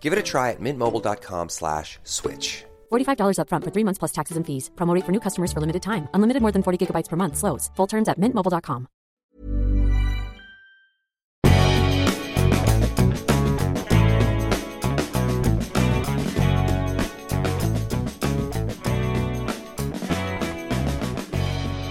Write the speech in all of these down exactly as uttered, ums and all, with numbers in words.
Give it a try at mint mobile dot com slash switch. forty-five dollars up front for three months plus taxes and fees. Promo rate for new customers for limited time. Unlimited more than forty gigabytes per month slows. Full terms at mint mobile dot com.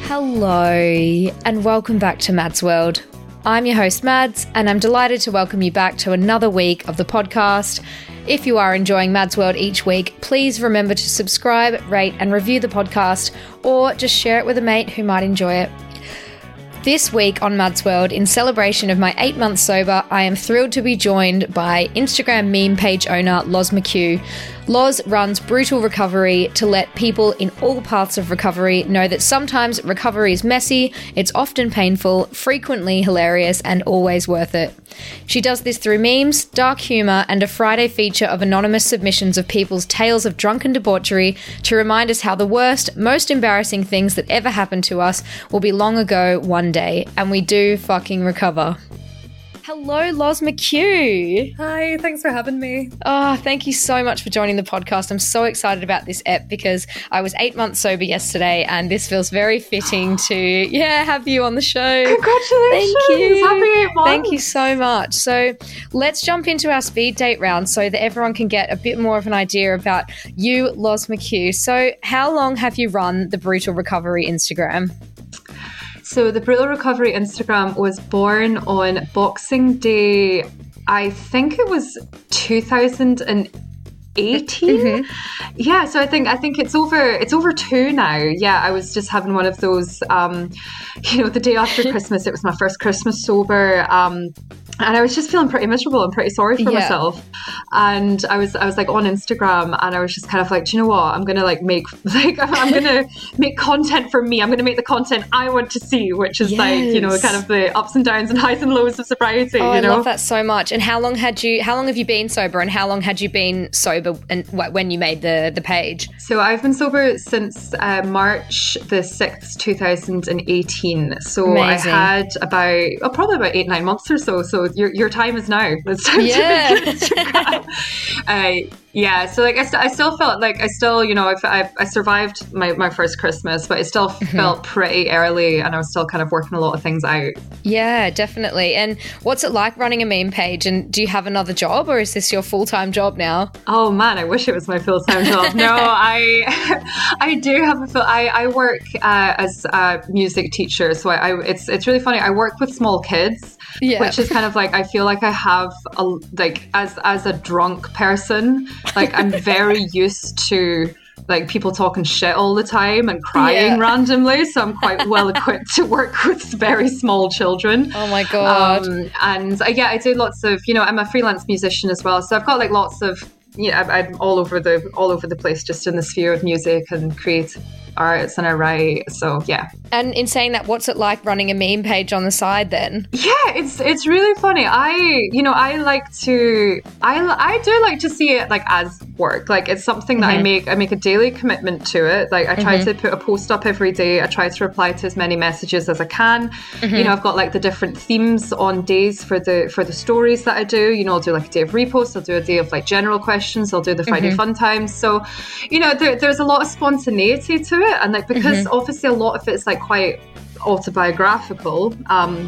Hello, and welcome back to Mads World. I'm your host, Mads, and I'm delighted to welcome you back to another week of the podcast. If you are enjoying Mads World each week, please remember to subscribe, rate, and review the podcast, or just share it with a mate who might enjoy it. This week on Mads World, in celebration of my eight months sober, I am thrilled to be joined by Instagram meme page owner Loz McHugh. Loz runs Brutal Recovery to let people in all paths of recovery know that sometimes recovery is messy, it's often painful, frequently hilarious, and always worth it. She does this through memes, dark humour, and a Friday feature of anonymous submissions of people's tales of drunken debauchery to remind us how the worst, most embarrassing things that ever happened to us will be long ago one day, and we do fucking recover. Hello, Loz McHugh. Hi, thanks for having me. Oh, thank you so much for joining the podcast. I'm so excited about this ep because I was eight months sober yesterday and this feels very fitting to, yeah, have you on the show. Congratulations. Thank you. Happy eight months. Thank you so much. So let's jump into our speed date round so that everyone can get a bit more of an idea about you, Loz McHugh. So how long have you run the Brutal Recovery Instagram? So the Brutal Recovery Instagram was born on Boxing Day, I think it was two thousand eighteen. Mm-hmm. Yeah, so I think I think it's over it's over two now. Yeah, I was just having one of those, um, you know, the day after Christmas. It was my first Christmas sober. Um, And I was just feeling pretty miserable and pretty sorry for yeah. myself. And I was I was like on Instagram and I was just kind of like, do you know what? I'm going to like make, like, I'm going to make content for me. I'm going to make the content I want to see, which is yes. like, you know, kind of the ups and downs and highs and lows of sobriety. Oh, you know? I love that so much. And how long had you, how long have you been sober and how long had you been sober and when you made the, the page? So I've been sober since uh, March the sixth, two thousand eighteen. So amazing. I had about, oh, probably about eight, nine months or so. So Your, your time is now. It's time yeah. to make Instagram. uh, yeah. So like I, st- I still felt like I still, you know, I've, I've, I survived my, my first Christmas, but it still mm-hmm. felt pretty early and I was still kind of working a lot of things out. Yeah, definitely. And what's it like running a meme page? And do you have another job or is this your full-time job now? Oh man, I wish it was my full-time job. No, I I do have a full, I, I work uh, as a music teacher. So I, I it's it's really funny. I work with small kids, yeah. which is kind of like I feel like I have a, like as as a drunk person, like I'm very used to like people talking shit all the time and crying yeah. randomly, so I'm quite well equipped to work with very small children. Oh my god. Um, and I, yeah I do lots of, you know, I'm a freelance musician as well, so I've got like lots of, you know, I'm all over the all over the place just in the sphere of music and creative arts, and I write, so yeah. And in saying that, what's it like running a meme page on the side then? Yeah, it's it's really funny. I, you know, I like to, I, I do like to see it like as work. Like it's something that mm-hmm. I make, I make a daily commitment to it. Like I try mm-hmm. to put a post up every day. I try to reply to as many messages as I can. Mm-hmm. You know, I've got like the different themes on days for the, for the stories that I do. You know, I'll do like a day of reposts. I'll do a day of like general questions. I'll do the Friday mm-hmm. fun times. So, you know, there, there's a lot of spontaneity to it. And like because mm-hmm. obviously a lot of it's like quite autobiographical, um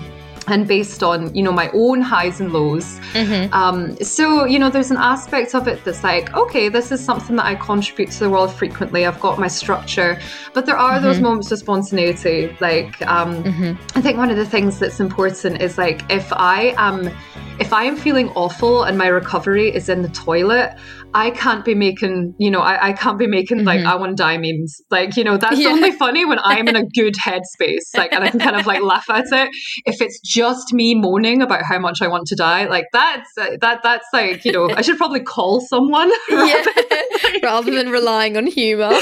and based on, you know, my own highs and lows. Mm-hmm. Um, so, you know, there's an aspect of it that's like, okay, this is something that I contribute to the world frequently. I've got my structure, but there are mm-hmm. those moments of spontaneity. Like, um, mm-hmm. I think one of the things that's important is like, if I am, if I am feeling awful and my recovery is in the toilet, I can't be making, you know, I, I can't be making mm-hmm. like, I want to die memes. Like, you know, that's yeah. only funny when I'm in a good headspace. Like, and I can kind of like laugh at it. If it's just me moaning about how much I want to die, like that's, uh, that, that's like, you know, I should probably call someone yeah. rather than relying on humor.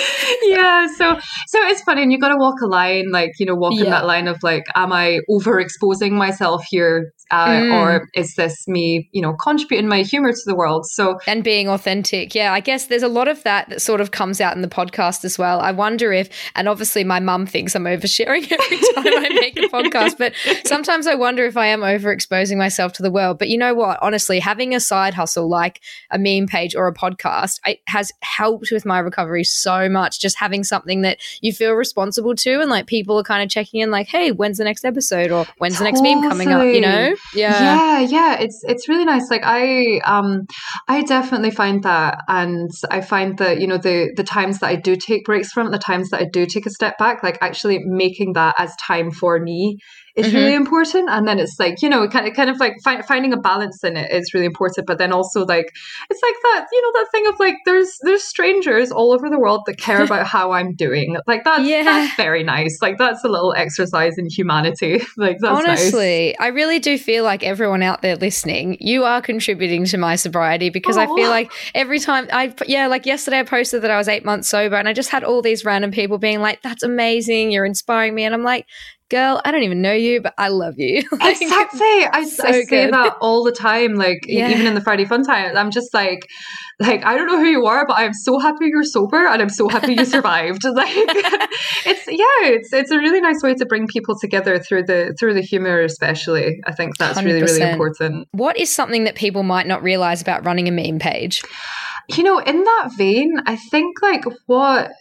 yeah. So, so it's funny. And you got to walk a line, like, you know, walking yeah. that line of like, am I overexposing myself here? Uh, mm. Or is this me, you know, contributing my humor to the world? So, and being authentic. Yeah, I guess there's a lot of that that sort of comes out in the podcast as well. I wonder if, and obviously my mum thinks I'm oversharing every time I make a podcast, but sometimes I wonder if I am overexposing myself to the world. But you know what? Honestly, having a side hustle like a meme page or a podcast, it has helped with my recovery so much, just having something that you feel responsible to, and like people are kind of checking in like, hey, when's the next episode or when's totally. the next meme coming up, you know? Yeah. Yeah, yeah. It's, it's really nice. Like I, um, I definitely find that That. And I find that, you know, the the times that I do take breaks from it, the times that I do take a step back, like actually making that as time for me is mm-hmm. really important. And then it's like, you know, kind of, kind of like fi- finding a balance in it is really important. But then also like, it's like that, you know, that thing of like, there's there's strangers all over the world that care about how I'm doing. Like that's, yeah. that's very nice. Like that's a little exercise in humanity. Like that's Honestly, nice. I really do feel like everyone out there listening, you are contributing to my sobriety because Aww. I feel like every time I, yeah, like yesterday I posted that I was eight months sober and I just had all these random people being like, that's amazing, you're inspiring me. And I'm like, girl, I don't even know you, but I love you. Like, exactly. I, so I say good. that all the time, like yeah. even in the Friday Fun Time, I'm just like, like, I don't know who you are, but I'm so happy you're sober and I'm so happy you survived. Like it's, yeah, it's, it's a really nice way to bring people together through the, through the humor, especially. I think that's one hundred percent really, really important. What is something that people might not realize about running a meme page? You know, in that vein, I think like what,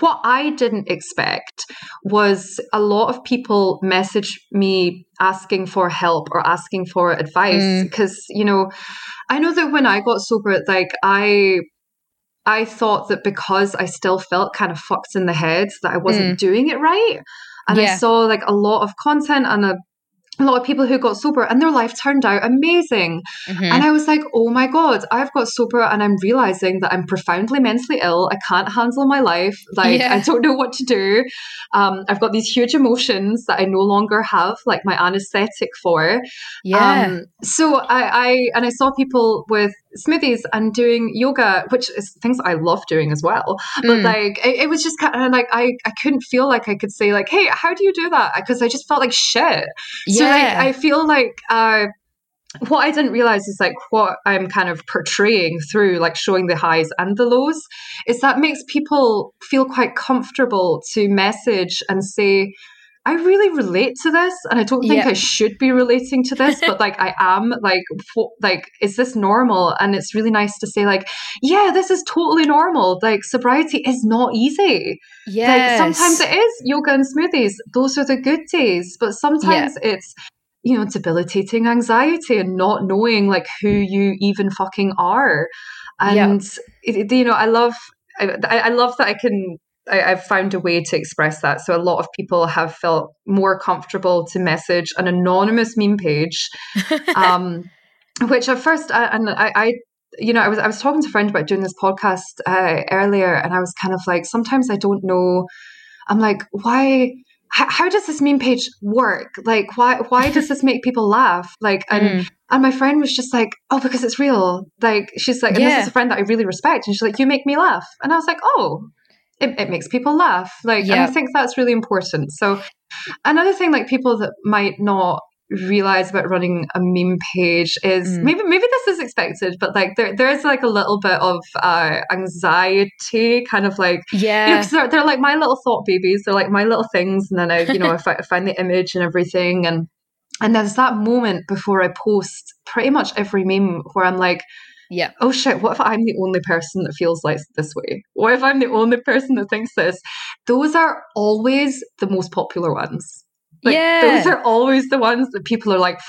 What I didn't expect was a lot of people messaged me asking for help or asking for advice because, mm. you know, I know that when I got sober, like I I thought that because I still felt kind of fucked in the head that I wasn't mm. doing it right. And yeah. I saw like a lot of content and a a lot of people who got sober and their life turned out amazing. Mm-hmm. And I was like, oh my God, I've got sober and I'm realizing that I'm profoundly mentally ill. I can't handle my life. Like, yeah. I don't know what to do. Um, I've got these huge emotions that I no longer have like my anesthetic for. Yeah. Um, so I, I, and I saw people with smoothies and doing yoga, which is things I love doing as well. But mm. like, it, it was just kind of like, I, I couldn't feel like I could say like, hey, how do you do that? Because I just felt like shit. Yeah. So like, I feel like, uh, what I didn't realize is like what I'm kind of portraying through like showing the highs and the lows is that makes people feel quite comfortable to message and say, I really relate to this and I don't think yep. I should be relating to this, but like I am like, fo- like, is this normal? And it's really nice to say like, yeah, this is totally normal. Like sobriety is not easy. Yes. Like sometimes it is yoga and smoothies. Those are the good days, but sometimes yep. it's, you know, debilitating anxiety and not knowing like who you even fucking are. And yep. it, you know, I love, I, I love that I can, I, I've found a way to express that. So a lot of people have felt more comfortable to message an anonymous meme page, um, which at first, I, and I, I, you know, I was I was talking to a friend about doing this podcast uh, earlier, and I was kind of like, sometimes I don't know. I'm like, why? H- how does this meme page work? Like, why? Why does this make people laugh? Like, and. Mm. And my friend was just like, oh, because it's real. Like, she's like, and yeah. this is a friend that I really respect, and she's like, you make me laugh, and I was like, oh. It, it makes people laugh. Like, yep. and I think that's really important. So another thing, like people that might not realize about running a meme page is mm. maybe, maybe this is expected, but like there, there is like a little bit of uh, anxiety kind of like, yeah, you know, 'cause they're, they're like my little thought babies. They're like my little things. And then I, you know, if I, I find the image and everything. And, and there's that moment before I post pretty much every meme where I'm like, yeah. oh shit, what if I'm the only person that feels like this way? What if I'm the only person that thinks this? Those are always the most popular ones. Like, yeah. Those are always the ones that people are like,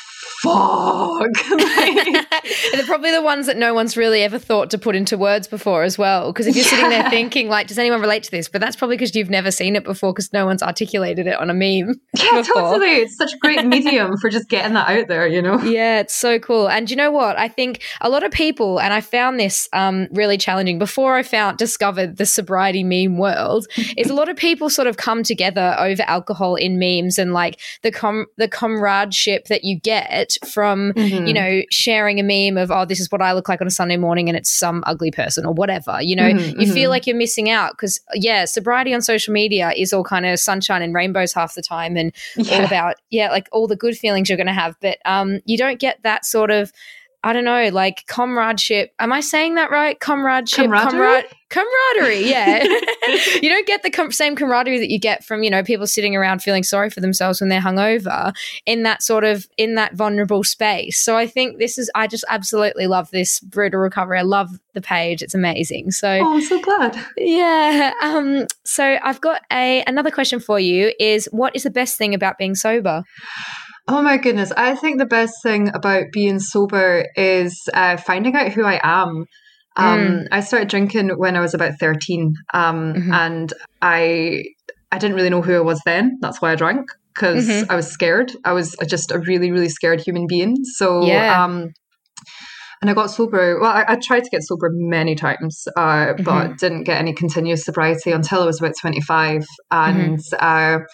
fuck. Like, they're probably the ones that no one's really ever thought to put into words before as well. Because if you're yeah. sitting there thinking like, does anyone relate to this? But that's probably because you've never seen it before because no one's articulated it on a meme. Yeah, before. Totally. It's such a great medium for just getting that out there, you know? Yeah, it's so cool. And you know what? I think a lot of people, and I found this um, really challenging before I found discovered the sobriety meme world, is a lot of people sort of come together over alcohol in memes and like, Like the com- the comradeship that you get from, mm-hmm. you know, sharing a meme of, oh, this is what I look like on a Sunday morning and it's some ugly person or whatever, you know, mm-hmm, you mm-hmm. feel like you're missing out because, yeah, sobriety on social media is all kind of sunshine and rainbows half the time and yeah. all about, yeah, like all the good feelings you're going to have. But um, you don't get that sort of, I don't know, like comradeship. Am I saying that right? Comradeship. Camaraderie? Comrad- camaraderie, yeah. You don't get the com- same camaraderie that you get from, you know, people sitting around feeling sorry for themselves when they're hungover in that sort of, in that vulnerable space. So I think this is, I just absolutely love this Brutal Recovery. I love the page. It's amazing. So oh, I'm so glad. Yeah. Um, so I've got a another question for you is, what is the best thing about being sober? Oh my goodness. I think the best thing about being sober is uh, finding out who I am. Um, mm. I started drinking when I was about thirteen um, mm-hmm. and I I didn't really know who I was then. That's why I drank because mm-hmm. I was scared. I was just a really, really scared human being. So, yeah. um, and I got sober. Well, I, I tried to get sober many times, uh, mm-hmm. but didn't get any continuous sobriety until I was about twenty-five. And, mm-hmm. uh,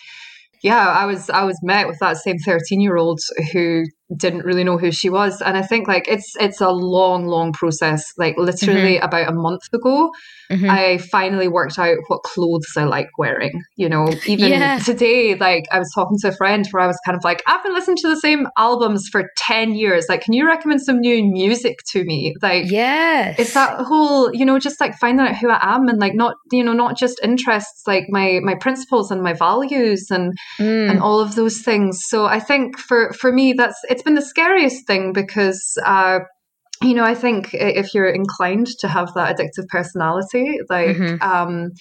yeah, I was I was met with that same thirteen-year-old who didn't really know who she was. And I think like it's it's a long, long process. Like literally mm-hmm. about a month ago, mm-hmm. I finally worked out what clothes I like wearing. You know, even yeah. today, like I was talking to a friend where I was kind of like, I've been listening to the same albums for ten years. Like, can you recommend some new music to me? Like, yes. It's that whole, you know, just like finding out who I am and like not, you know, not just interests, like my my principles and my values and Mm. and all of those things. So I think for, for me, that's it's been the scariest thing because, uh, you know, I think if you're inclined to have that addictive personality, like, mm-hmm. um,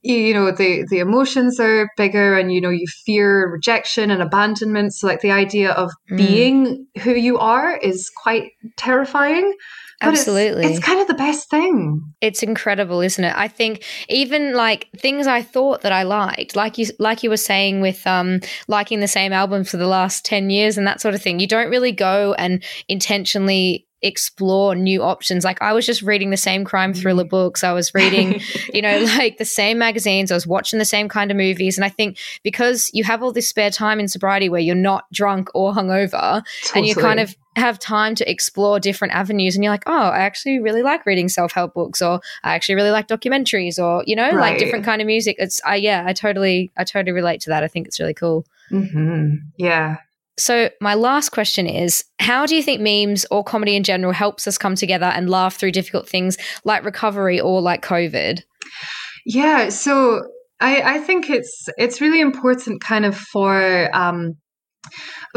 you, you know, the, the emotions are bigger and, you know, you fear rejection and abandonment. So like the idea of mm. being who you are is quite terrifying. But absolutely. It's, it's kind of the best thing. It's incredible, isn't it? I think even like things I thought that I liked, like you like you were saying with um, liking the same album for the last ten years and that sort of thing, you don't really go and intentionally explore new options. Like I was just reading the same crime thriller books. I was reading, you know, like the same magazines. I was watching the same kind of movies. And I think because you have all this spare time in sobriety where you're not drunk or hungover totally. And you kind of have time to explore different avenues and you're like, oh, I actually really like reading self-help books or I actually really like documentaries or, you know, right. like different kind of music. It's, I, yeah, I totally, I totally relate to that. I think it's really cool. Mm-hmm. Yeah. So my last question is, how do you think memes or comedy in general helps us come together and laugh through difficult things like recovery or like COVID? Yeah, so I, I think it's it's really important kind of for um,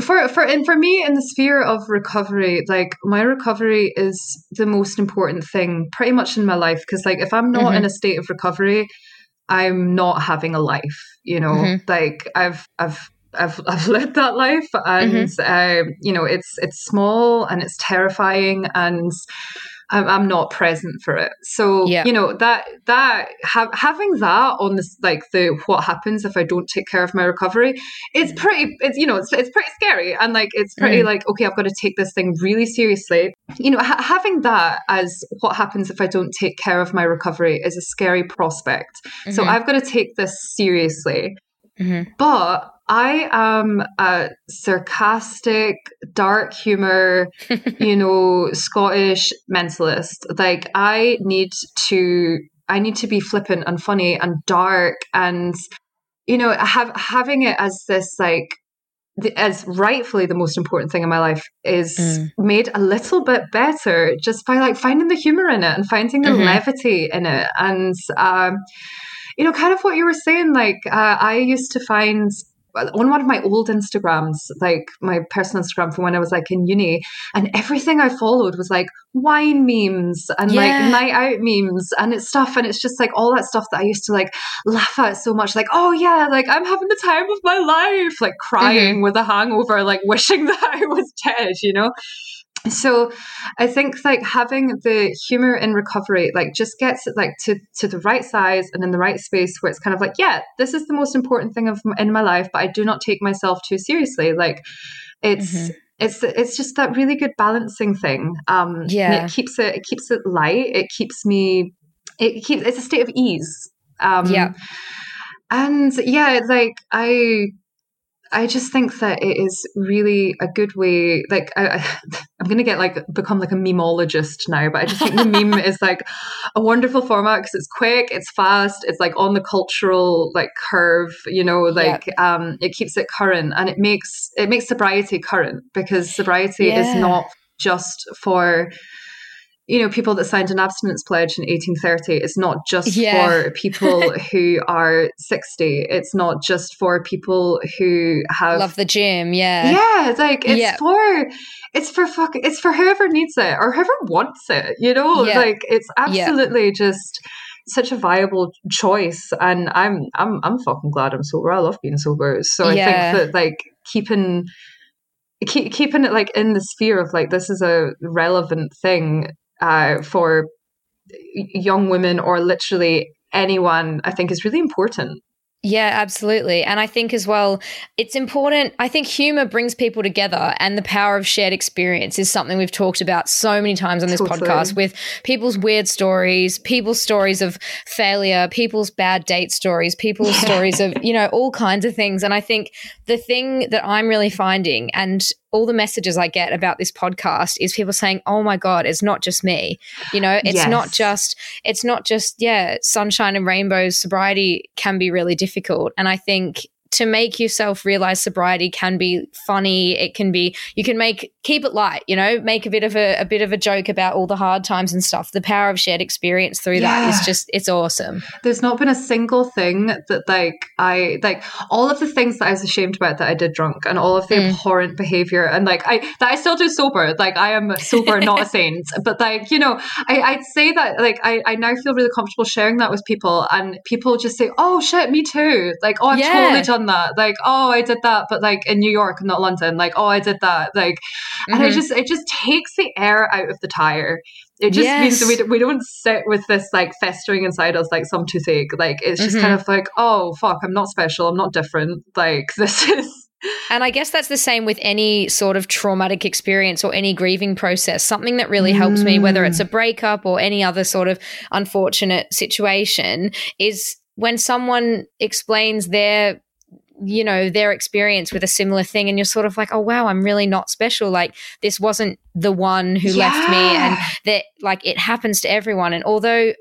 for for and for me in the sphere of recovery, like my recovery is the most important thing pretty much in my life because like if I'm not mm-hmm. in a state of recovery, I'm not having a life, you know, mm-hmm. like I've I've I've I've lived that life and mm-hmm. uh, you know it's it's small and it's terrifying and I'm, I'm not present for it. So yeah. you know that that ha- having that on this like the what happens if I don't take care of my recovery, it's pretty it's you know it's it's pretty scary and like it's pretty mm-hmm. like okay I've got to take this thing really seriously. You know ha- having that as what happens if I don't take care of my recovery is a scary prospect. Mm-hmm. So I've got to take this seriously. Mm-hmm. But I am a sarcastic, dark humor, you know, Scottish mentalist. Like I need to, I need to be flippant and funny and dark and, you know, have, having it as this, like, the, as rightfully the most important thing in my life is mm. made a little bit better just by like finding the humor in it and finding the mm-hmm. levity in it. And, um, you know, kind of what you were saying, like, uh, I used to find on one of my old Instagrams, like my personal Instagram from when I was like in uni, and everything I followed was like wine memes and yeah. like night out memes and it's stuff. And it's just like all that stuff that I used to like laugh at so much, like, oh yeah, like I'm having the time of my life, like crying mm-hmm. with a hangover, like wishing that I was dead, you know? So I think like having the humor in recovery, like just gets it like to, to the right size and in the right space where it's kind of like, yeah, this is the most important thing of in my life, but I do not take myself too seriously. Like it's, mm-hmm. it's, it's just that really good balancing thing. Um, yeah. It keeps it, it keeps it light. It keeps me, it keeps, it's a state of ease. Um, yeah. And yeah, like I, I just think that it is really a good way. Like I, I, I'm going to get like, become like a memeologist now, but I just think the meme is like a wonderful format because it's quick, it's fast, it's like on the cultural like curve, you know, like yep. um, it keeps it current and it makes, it makes sobriety current because sobriety yeah. is not just for, you know, people that signed an abstinence pledge in eighteen thirty. It's not just yeah. for people who are sixty. It's not just for people who have love the gym. Yeah, yeah. It's like it's yeah. for it's for fuck. It's for whoever needs it or whoever wants it. You know, yeah. like it's absolutely yeah. just such a viable choice. And I'm I'm I'm fucking glad I'm sober. I love being sober. So I yeah. think that like keeping keep, keeping it like in the sphere of like this is a relevant thing. Uh, for young women or literally anyone, I think is really important. Yeah, absolutely. And I think as well, it's important. I think humor brings people together, and the power of shared experience is something we've talked about so many times on this totally. podcast, with people's weird stories, people's stories of failure, people's bad date stories, people's stories of, you know, all kinds of things. And I think the thing that I'm really finding, and all the messages I get about this podcast, is people saying, oh my God, it's not just me. You know, it's yes. not just, it's not just, yeah, sunshine and rainbows. Sobriety can be really difficult. And I think to make yourself realize sobriety can be funny. It can be, you can make, keep it light, you know, make a bit of a, a bit of a joke about all the hard times and stuff. The power of shared experience through yeah. that is just, it's awesome. There's not been a single thing that like, I, like all of the things that I was ashamed about that I did drunk, and all of the mm. abhorrent behavior and like, I, that I still do sober. Like I am sober, not a saint, but like, you know, I, I'd say that like, I, I now feel really comfortable sharing that with people, and people just say, oh shit, me too. Like, oh, I've yeah. totally done that, like, oh, I did that, but like in New York, not London, like, oh, I did that, like, and mm-hmm. it just it just takes the air out of the tire. It just yes. means that we, we don't sit with this like festering inside us like some toothache. Like it's just mm-hmm. kind of like, oh fuck, I'm not special, I'm not different, like this is. And I guess that's the same with any sort of traumatic experience or any grieving process. Something that really mm. helps me, whether it's a breakup or any other sort of unfortunate situation, is when someone explains their you know, their experience with a similar thing, and you're sort of like, oh, wow, I'm really not special. Like this wasn't the one who yeah. left me, and that like it happens to everyone. And although,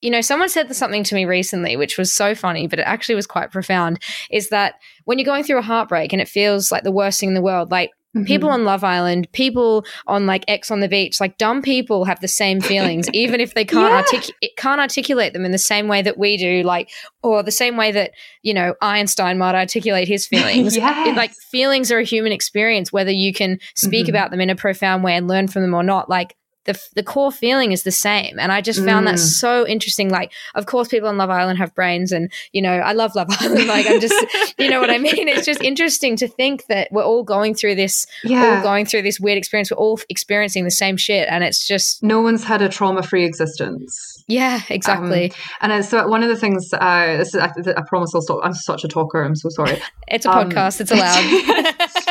you know, someone said something to me recently, which was so funny, but it actually was quite profound, is that when you're going through a heartbreak and it feels like the worst thing in the world, like mm-hmm. people on Love Island, people on like X on the Beach, like dumb people have the same feelings, even if they can't, yeah. artic- can't articulate them in the same way that we do, like, or the same way that, you know, Einstein might articulate his feelings. yes. It, like feelings are a human experience, whether you can speak mm-hmm. about them in a profound way and learn from them or not. Like the the core feeling is the same. And I just found mm. that so interesting. Like, of course, people on Love Island have brains, and, you know, I love Love Island. Like, I'm just, you know what I mean? It's just interesting to think that we're all going through this, yeah. all going through this weird experience. We're all experiencing the same shit. And it's just. No one's had a trauma-free existence. Yeah, exactly. Um, and uh, so one of the things, uh, this is, I, I promise I'll stop. I'm such a talker. I'm so sorry. It's a um, podcast. It's allowed.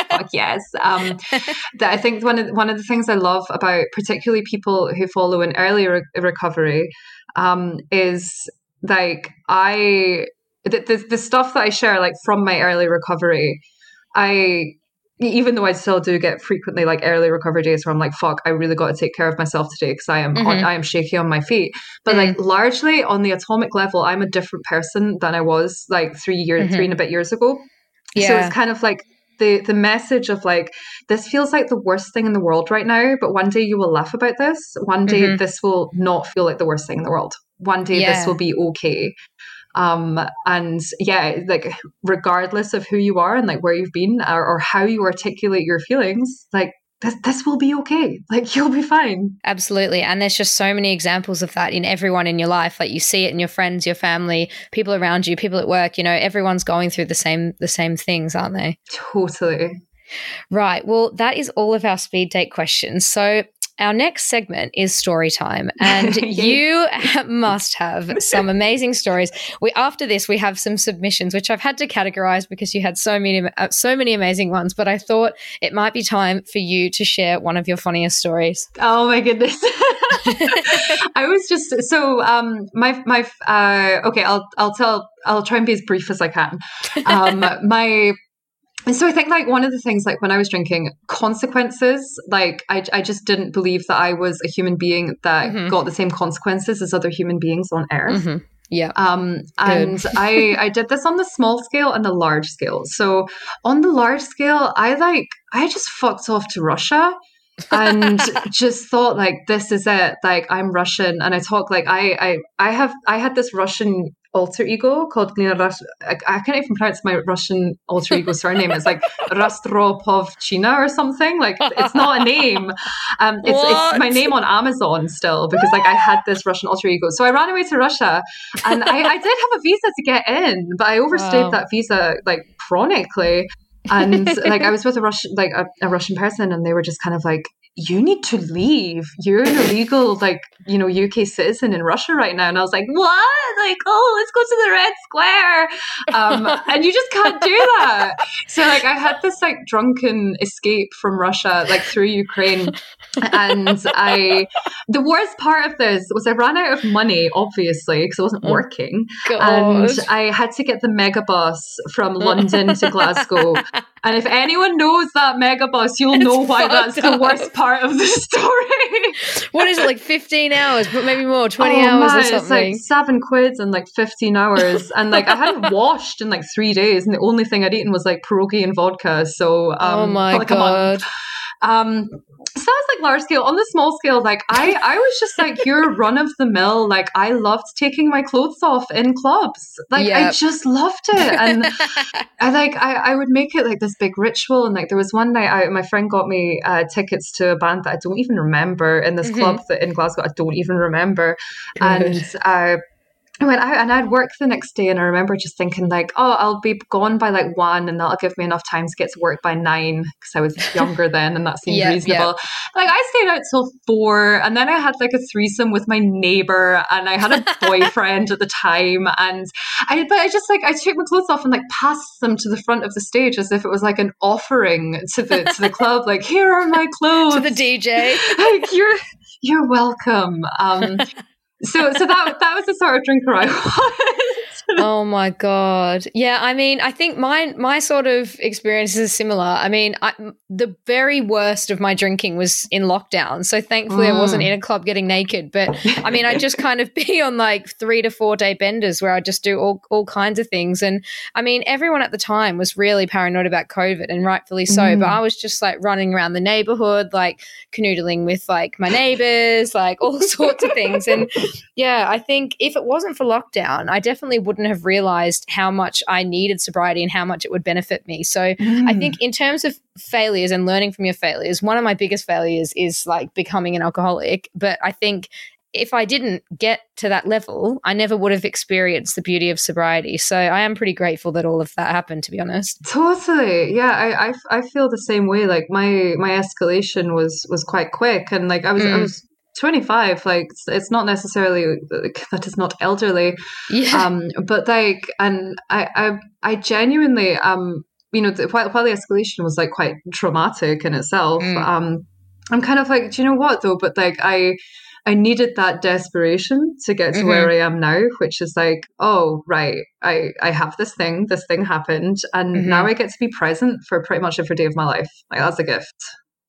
Fuck yes. Um, that I think one of, one of the things I love about particularly people who follow in early re- recovery um is like I the, the, the stuff that I share like from my early recovery. I even though I still do get frequently like early recovery days where I'm like, fuck, I really got to take care of myself today because I am mm-hmm. on, I am shaky on my feet, but mm-hmm. like largely on the atomic level I'm a different person than I was like three years mm-hmm. three and a bit years ago. yeah. So it's kind of like The the message of like, this feels like the worst thing in the world right now, but one day you will laugh about this. One day mm-hmm. this will not feel like the worst thing in the world. One day yeah. this will be okay. Um, and yeah, like regardless of who you are and like where you've been or, or how you articulate your feelings, like this, this will be okay. Like you'll be fine. Absolutely. And there's just so many examples of that in everyone in your life. Like you see it in your friends, your family, people around you, people at work, you know, everyone's going through the same, the same things, aren't they? Totally. Right. Well, that is all of our speed date questions. So our next segment is story time, and you must have some amazing stories. We after this we have some submissions, which I've had to categorize because you had so many uh, so many amazing ones. But I thought it might be time for you to share one of your funniest stories. Oh my goodness! I was just so um, my my uh, okay. I'll I'll tell. I'll try and be as brief as I can. Um, my. And so I think like one of the things, like when I was drinking, consequences, like I, I just didn't believe that I was a human being that mm-hmm. got the same consequences as other human beings on earth. Mm-hmm. Yeah. Um, and I, I did this on the small scale and the large scale. So on the large scale, I like, I just fucked off to Russia and just thought like, this is it. Like I'm Russian. And I talk like I, I, I have, I had this Russian alter ego called Glina Ras- I, I can't even pronounce my Russian alter ego surname. It's like Rastropovchina or something. Like it's not a name. Um, it's, it's my name on Amazon still because like I had this Russian alter ego. So I ran away to Russia and I, I did have a visa to get in, but I overstayed wow. that visa like chronically. And like I was with a Russian, like a, a Russian person, and they were just kind of like, you need to leave. You're an illegal, like, you know, U K citizen in Russia right now. And I was like, what? Like, oh, let's go to the Red Square. Um, and you just can't do that. So like I had this like drunken escape from Russia, like through Ukraine. And I, the worst part of this was I ran out of money, obviously, because I wasn't working. God. And I had to get the megabus from London to Glasgow. And if anyone knows that megabus, you'll it's know why that's up. The worst part of the story. What is it, like fifteen hours, but maybe more, twenty oh, hours man, or something? It's like seven quids and like fifteen hours. And like I hadn't washed in like three days. And the only thing I'd eaten was like pierogi and vodka. So, um, oh my like God. Um, so that was like large scale. On the small scale, like I, I was just like your run of the mill. Like I loved taking my clothes off in clubs. Like yep. I just loved it. And I like, I, I would make it like this big ritual. And like, there was one night I, my friend got me uh, tickets to a band that I don't even remember in this mm-hmm. club that in Glasgow, I don't even remember. Good. And, uh, I went out and I'd work the next day, and I remember just thinking like, oh, I'll be gone by like one and that'll give me enough time to get to work by nine because I was younger then and that seemed yeah, reasonable. Yeah. Like I stayed out till four, and then I had like a threesome with my neighbour, and I had a boyfriend at the time, and I but I just like I took my clothes off and like passed them to the front of the stage as if it was like an offering to the to the club, like here are my clothes. To the D J. Like you're you're welcome. Um So so that that was the sort of drinker I was. Oh my God. Yeah, I mean, I think my my sort of experiences are similar. I mean, I, the very worst of my drinking was in lockdown. So thankfully mm. I wasn't in a club getting naked. But I mean, I'd just kind of be on like three to four day benders where I just do all, all kinds of things. And I mean, everyone at the time was really paranoid about COVID, and rightfully so. Mm. But I was just like running around the neighborhood, like canoodling with like my neighbors, like all sorts of things. And yeah, I think if it wasn't for lockdown, I definitely wouldn't have realized how much I needed sobriety and how much it would benefit me. So mm. I think in terms of failures and learning from your failures, one of my biggest failures is like becoming an alcoholic. But I think if I didn't get to that level, I never would have experienced the beauty of sobriety. So I am pretty grateful that all of that happened, to be honest. Totally. Yeah, I I, I feel the same way. Like my my escalation was was quite quick, and like I was mm. I was twenty-five, like it's not necessarily like, that is not elderly, yeah. um but like and I, I I genuinely um you know while while the escalation was like quite traumatic in itself, mm. um I'm kind of like, do you know what though, but like I I needed that desperation to get to mm-hmm. where I am now, which is like, oh, right, I, I have this thing, this thing happened, and mm-hmm. now I get to be present for pretty much every day of my life. Like that's a gift.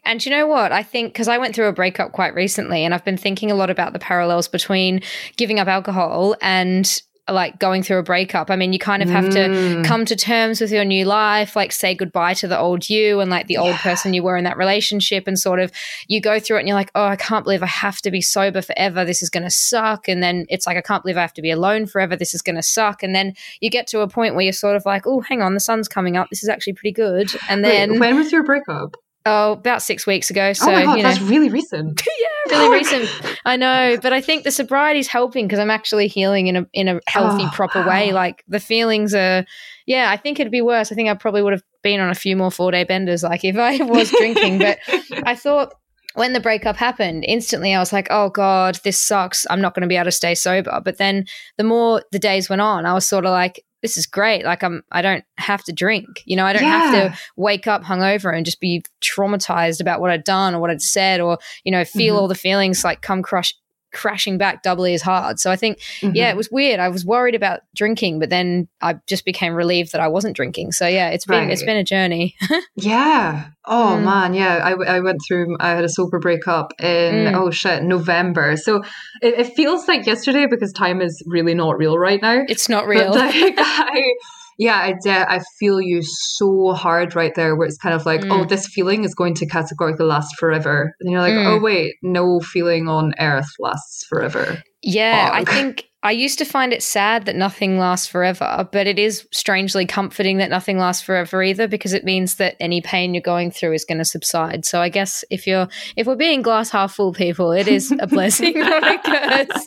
And you know what? I think because I went through a breakup quite recently, and I've been thinking a lot about the parallels between giving up alcohol and like going through a breakup. I mean, you kind of have mm. to come to terms with your new life, like say goodbye to the old you and like the yeah. old person you were in that relationship, and sort of you go through it and you're like, oh, I can't believe I have to be sober forever. This is going to suck. And then it's like, I can't believe I have to be alone forever. This is going to suck. And then you get to a point where you're sort of like, oh, hang on, the sun's coming up. This is actually pretty good. And then Wait, when was your breakup? Oh, about six weeks ago. So, oh my God, you know, that's really recent. yeah, really oh recent. I know, but I think the sobriety is helping because I'm actually healing in a in a healthy, oh, proper way. Wow. Like the feelings are, yeah. I think it'd be worse. I think I probably would have been on a few more four day benders, like if I was drinking. But I thought, when the breakup happened, instantly I was like, oh God, this sucks. I'm not going to be able to stay sober. But then the more the days went on, I was sort of like, this is great. Like I'm, I don't have to drink, you know, I don't yeah. have to wake up hungover and just be traumatized about what I'd done or what I'd said, or, you know, feel mm-hmm. all the feelings like come crush, crashing back doubly as hard. So I think, mm-hmm. yeah, it was weird. I was worried about drinking, but then I just became relieved that I wasn't drinking. So yeah, it's been, right. it's been a journey. yeah. Oh mm. man. Yeah. I, I went through, I had a sober breakup in, mm. oh shit, November. So it, it feels like yesterday because time is really not real right now. It's not real. But like, I, yeah, I de- I feel you so hard right there where it's kind of like, mm. oh, this feeling is going to categorically last forever. And you're like, mm. oh, wait, no feeling on earth lasts forever. Yeah, Bog. I think I used to find it sad that nothing lasts forever, but it is strangely comforting that nothing lasts forever either, because it means that any pain you're going through is going to subside. So I guess if you're if we're being glass half full people, it is a blessing, not a curse.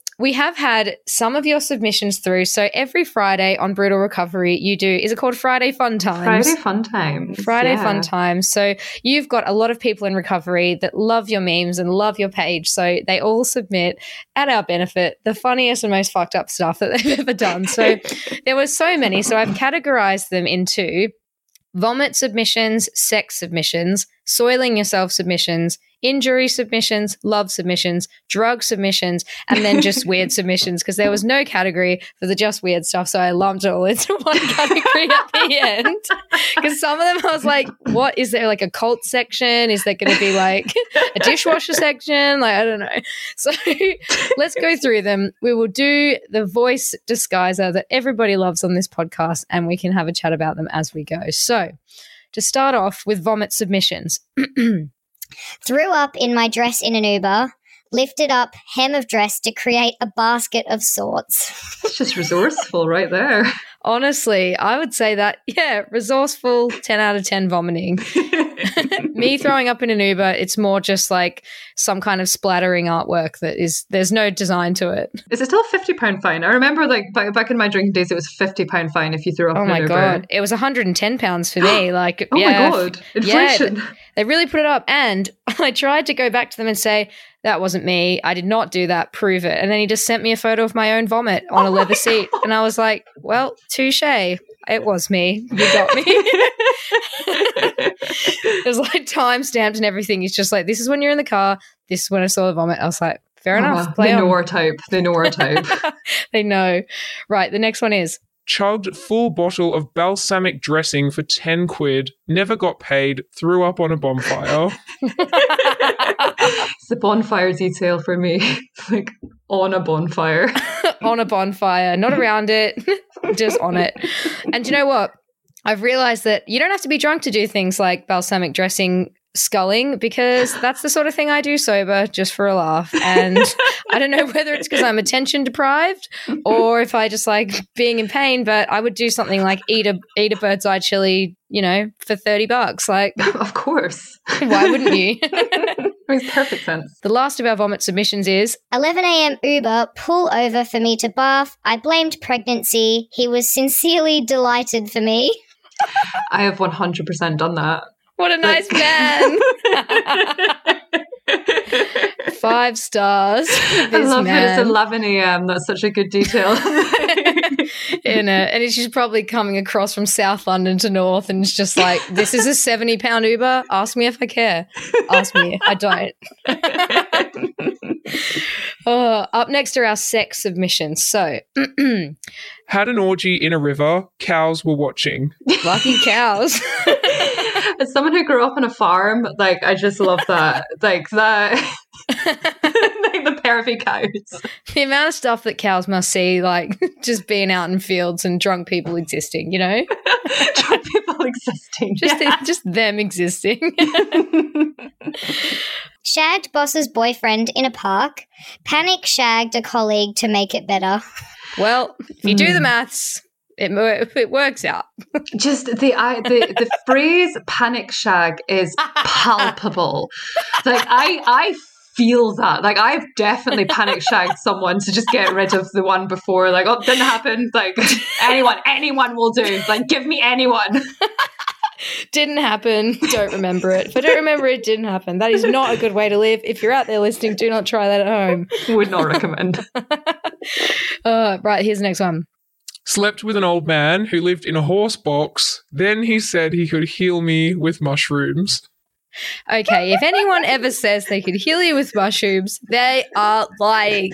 We have had some of your submissions through. So every Friday on Brutal Recovery, you do, is it called Friday Fun Times? Friday Fun Times. Friday yeah. Fun Times. So you've got a lot of people in recovery that love your memes and love your page. So they all submit at our benefit the funniest and most fucked up stuff that they've ever done. So there were so many. So I've categorized them into vomit submissions, sex submissions, soiling yourself submissions, injury submissions, love submissions, drug submissions, and then just weird submissions, because there was no category for the just weird stuff. So I lumped it all into one category at the end, because some of them I was like, what is there, like a cult section? Is there going to be like a dishwasher section? Like, I don't know. So let's go through them. We will do the voice disguiser that everybody loves on this podcast, and we can have a chat about them as we go. So to start off with vomit submissions. Threw up in my dress in an Uber, lifted up hem of dress to create a basket of sorts. It's just resourceful right there. Honestly, I would say that, yeah, resourceful, ten out of ten vomiting. Me throwing up in an Uber, it's more just like some kind of splattering artwork that is, there's no design to it. Is it still a fifty pound fine? I remember like back, back in my drinking days, it was a fifty pound fine if you threw up oh in an Uber. Oh my God. It was one hundred ten pounds for me. Like, oh yeah, my God. Inflation. Yeah, they really put it up. And I tried to go back to them and say, that wasn't me. I did not do that. Prove it. And then he just sent me a photo of my own vomit on oh a leather seat. God. And I was like, well, touche. It was me. You got me. It was like time stamped and everything. It's just like, this is when you're in the car. This is when I saw the vomit. I was like, fair enough. Uh, they on. know our type. They know our type. They know. Right. The next one is. Chugged full bottle of balsamic dressing for ten quid, never got paid, threw up on a bonfire. It's the bonfire detail for me. It's like on a bonfire. On a bonfire, not around it, just on it. And do you know what? I've realized that you don't have to be drunk to do things like balsamic dressing sculling, because that's the sort of thing I do sober just for a laugh. And I don't know whether it's because I'm attention deprived or if I just like being in pain, but I would do something like eat a eat a bird's eye chili, you know, for thirty bucks. Like, of course. Why wouldn't you? Makes perfect sense. The last of our vomit submissions is eleven a.m. Uber pull over for me to bath. I blamed pregnancy. He was sincerely delighted for me. I have one hundred percent done that. What a nice man. Five stars. I love man. It. It's eleven a.m. That's such a good detail. In a, and she's probably coming across from South London to North, and it's just like, this is a seventy pound Uber. Ask me if I care. Ask me. I don't. Oh, up next are our sex submissions. So, had an orgy in a river. Cows were watching. Lucky cows. As someone who grew up on a farm, like, I just love that. Like, that, like the pervy cows. The amount of stuff that cows must see, like, just being out in fields and drunk people existing, you know? Drunk people existing. Just, yeah. Just them existing. Shagged boss's boyfriend in a park. Panic shagged a colleague to make it better. Well, if you mm. do the maths... It, it works out. Just the I, the, the phrase panic shag is palpable. Like, I I feel that. Like, I've definitely panic shagged someone to just get rid of the one before. Like, oh, didn't happen. Like, anyone, anyone will do. Like, give me anyone. Didn't happen. Don't remember it. If I don't remember it, didn't happen. That is not a good way to live. If you're out there listening, do not try that at home. Would not recommend. uh, right, here's the next one. Slept with an old man who lived in a horse box. Then he said he could heal me with mushrooms. Okay, if anyone ever says they could heal you with mushrooms, they are lying.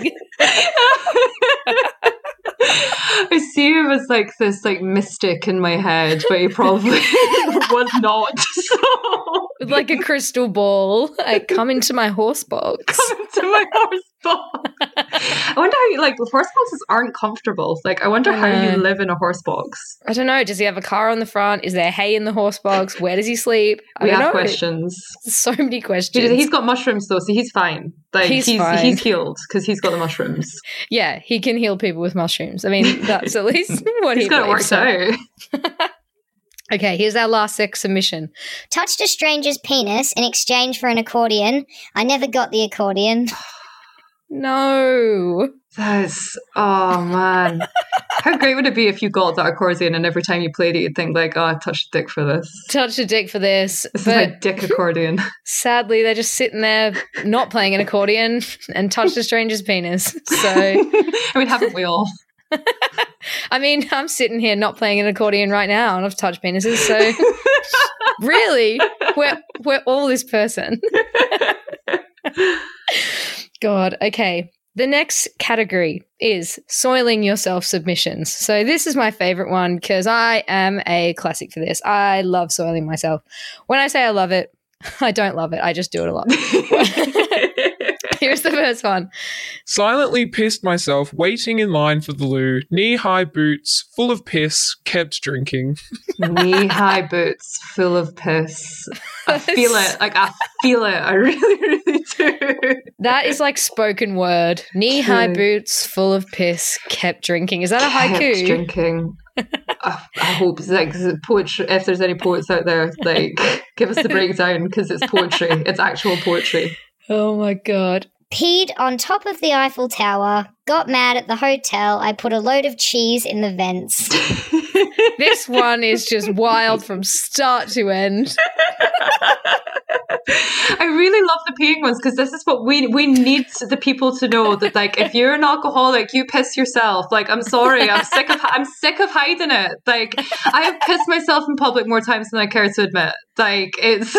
I see him as like this like mystic in my head, but he probably was not. So. With like a crystal ball, like, come into my horse box. Come into my horse box. I wonder how you, like, horse boxes aren't comfortable. Like, I wonder how you live in a horse box. I don't know. Does he have a car on the front? Is there hay in the horse box? Where does he sleep? I we don't have know. questions. So many questions. He's got mushrooms though, so he's fine. Like, he's he's, fine. he's healed because he's got the mushrooms. Yeah, he can heal people with mushrooms. I mean, that's at least what he's got. He's got it worked out. Okay, here's our last sex submission. Touched a stranger's penis in exchange for an accordion. I never got the accordion. No. That's, oh man. How great would it be if you got that accordion and every time you played it, you'd think like, oh, I touched a dick for this. Touched a dick for this. This but is my dick accordion. Sadly, they're just sitting there not playing an accordion and touched a stranger's penis. So, I mean, haven't we all? I mean, I'm sitting here not playing an accordion right now and I've touched penises. So, really, we're, we're all this person. God, okay. The next category is soiling yourself submissions. So this is my favorite one because I am a classic for this. I love soiling myself. When I say I love it, I don't love it. I just do it a lot. Here's the first one. Silently pissed myself waiting in line for the loo. Knee-high boots full of piss, kept drinking. Knee-high boots full of piss. I feel it. Like, I feel it. I really, really do. That is like spoken word. Knee-high boots full of piss, kept drinking. Is that a haiku? Kept drinking. I, I hope like, poetry, if there's any poets out there, like give us the breakdown, because it's poetry. It's actual poetry. Oh my God. Peed on top of the Eiffel Tower, got mad at the hotel, I put a load of cheese in the vents. This one is just wild from start to end. I really love the peeing ones, because this is what we we need the people to know, that like if you're an alcoholic, you piss yourself. Like, I'm sorry, I'm sick of I'm sick of hiding it. Like, I have pissed myself in public more times than I care to admit. Like, it's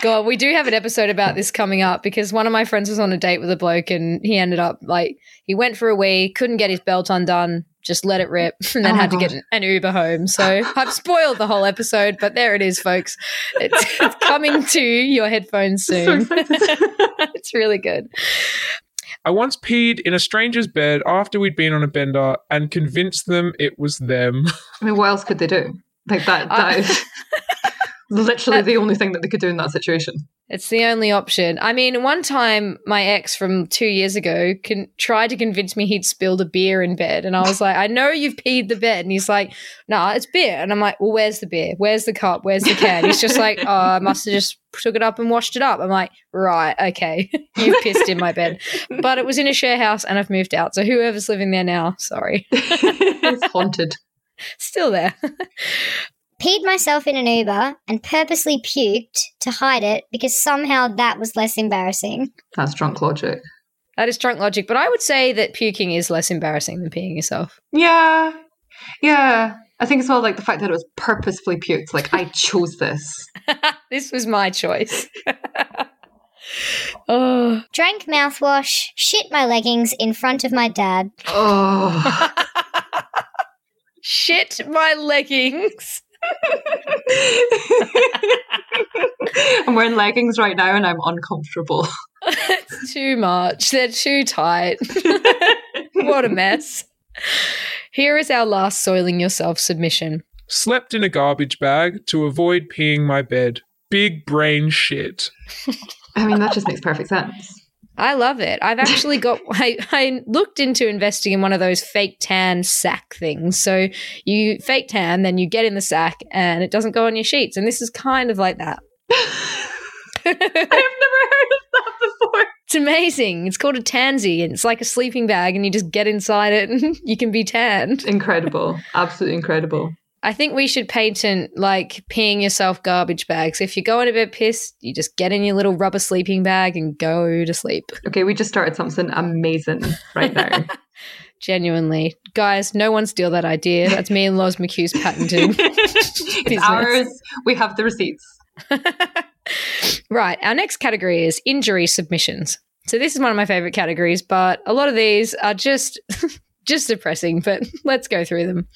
God, we do have an episode about this coming up, because one of my friends was on a date with a bloke and he ended up like he went for a wee, couldn't get his belt undone, just let it rip, and then oh had God. to get an, an Uber home. So I've spoiled the whole episode, but there it is, folks. It's, it's coming to your headphones soon. So it's really good. I once peed in a stranger's bed after we'd been on a bender and convinced them it was them. I mean, what else could they do? Like that, that is literally the only thing that they could do in that situation. It's the only option. I mean, one time my ex from two years ago can, tried to convince me he'd spilled a beer in bed. And I was like, I know you've peed the bed. And he's like, no, nah, it's beer. And I'm like, well, where's the beer? Where's the cup? Where's the can? He's just like, oh, I must have just took it up and washed it up. I'm like, right, okay, you pissed in my bed. But it was in a share house and I've moved out. So whoever's living there now, sorry. It's haunted. Still there. Peed myself in an Uber and purposely puked to hide it because somehow that was less embarrassing. That's drunk logic. That is drunk logic, but I would say that puking is less embarrassing than peeing yourself. Yeah, yeah. I think as well, like the fact that it was purposefully puked, like I chose this. This was my choice. Oh. Drank mouthwash, shit my leggings in front of my dad. Oh. Shit my leggings. I'm wearing leggings right now and I'm uncomfortable. It's too much. They're too tight. What a mess. Here is our last soiling yourself submission. Slept in a garbage bag to avoid peeing my bed. Big brain shit. I mean, that just makes perfect sense. I love it. I've actually got I, I looked into investing in one of those fake tan sack things. So you fake tan, then you get in the sack and it doesn't go on your sheets. And this is kind of like that. I've never heard of that before. It's amazing. It's called a tansy and it's like a sleeping bag and you just get inside it and you can be tanned. Incredible. Absolutely incredible. I think we should patent like peeing yourself garbage bags. If you're going a bit pissed, you just get in your little rubber sleeping bag and go to sleep. Okay, we just started something amazing right now. Genuinely. Guys, no one steal that idea. That's me and Loz McHugh's patenting. It's ours. We have the receipts. Right. Our next category is injury submissions. So this is one of my favourite categories, but a lot of these are just... Just depressing, but let's go through them.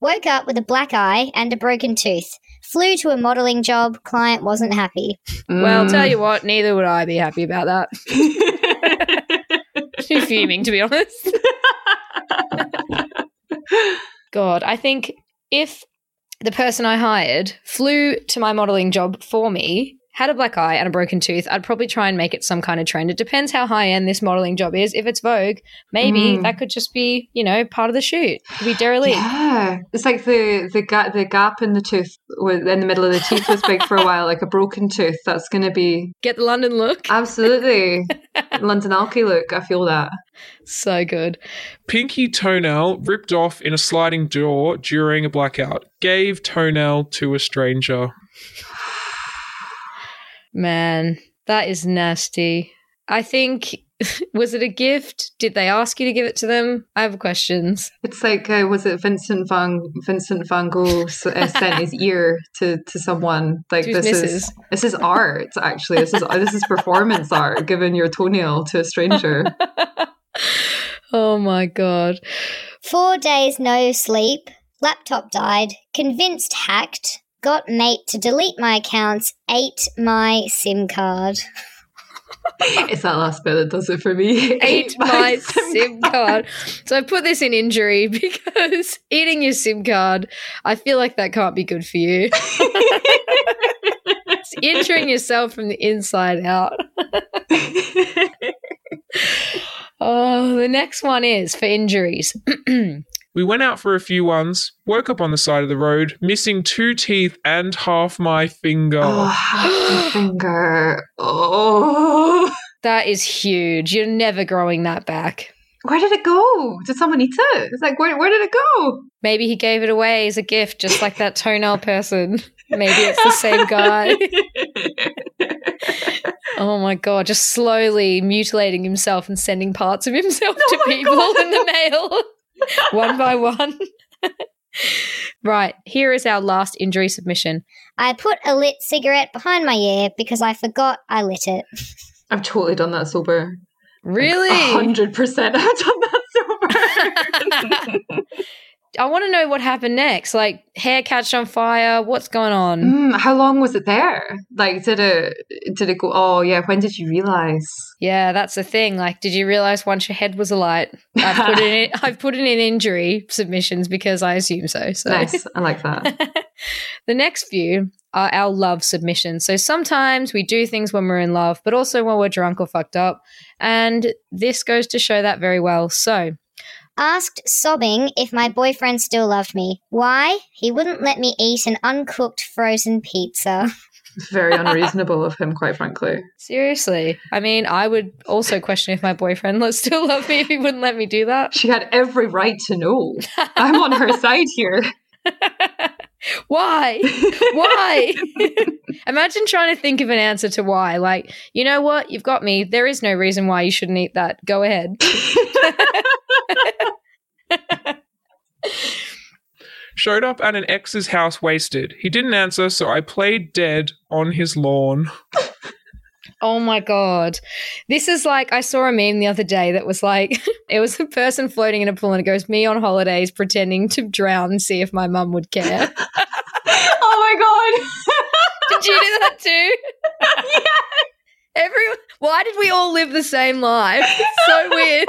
Woke up with a black eye and a broken tooth. Flew to a modelling job. Client wasn't happy. Mm. Well, tell you what, neither would I be happy about that. Too fuming, to be honest. God, I think if the person I hired flew to my modelling job for me, had a black eye and a broken tooth, I'd probably try and make it some kind of trend. It depends how high-end this modelling job is. If it's Vogue, maybe mm. that could just be, you know, part of the shoot. It could be derelict. Yeah. It's like the the, ga- the gap in the tooth in the middle of the teeth was big for a while, like a broken tooth. That's going to be... Get the London look. Absolutely. London alky look. I feel that. So good. Pinky toenail ripped off in a sliding door during a blackout. Gave toenail to a stranger. Man, that is nasty. I think, was it a gift? Did they ask you to give it to them? I have questions. It's like, uh, was it Vincent Van Vincent Van Gogh uh, sent his ear to, to someone? Like to this missus. is this is art. Actually, this is this is performance art. Giving your toenail to a stranger. Oh my God! Four days no sleep. Laptop died. Convinced hacked. Got mate to delete my accounts, ate my SIM card. It's that last bit that does it for me. Ate, ate my, my SIM, SIM card. card. So I put this in injury because eating your SIM card, I feel like that can't be good for you. It's injuring yourself from the inside out. Oh, the next one is for injuries. We went out for a few ones, woke up on the side of the road, missing two teeth and half my finger. Oh, half my finger. Oh. That is huge. You're never growing that back. Where did it go? Did someone eat it? It's like, where, where did it go? Maybe he gave it away as a gift, just like that toenail person. Maybe it's the same guy. Oh, my God. Just slowly mutilating himself and sending parts of himself oh to people God. in the mail. One by one. Right, here is our last injury submission. I put a lit cigarette behind my ear because I forgot I lit it. I've totally done that sober. Really? Like one hundred percent I've done that sober. I want to know what happened next. Like, hair catched on fire. What's going on? Mm, how long was it there? Like, did it did it go, oh, yeah, when did you realise? Yeah, that's the thing. Like, did you realise once your head was alight? I've put in, I've put in an injury submissions because I assume so. so. Nice. I like that. The next few are our love submissions. So sometimes we do things when we're in love, but also when we're drunk or fucked up. And this goes to show that very well. So, asked sobbing if my boyfriend still loved me. Why? He wouldn't let me eat an uncooked frozen pizza. Very unreasonable of him, quite frankly. Seriously. I mean, I would also question if my boyfriend still loved me if he wouldn't let me do that. She had every right to know. I'm on her side here. Why? Why? Imagine trying to think of an answer to why. Like, you know what? You've got me. There is no reason why you shouldn't eat that. Go ahead. Showed up at an ex's house wasted. He didn't answer, so I played dead on his lawn. Oh my God. This is like, I saw a meme the other day that was like, it was a person floating in a pool and it goes, me on holidays pretending to drown and see if my mum would care. Oh my God. Did you do that too? Yes. Everyone, why did we all live the same life? It's so weird.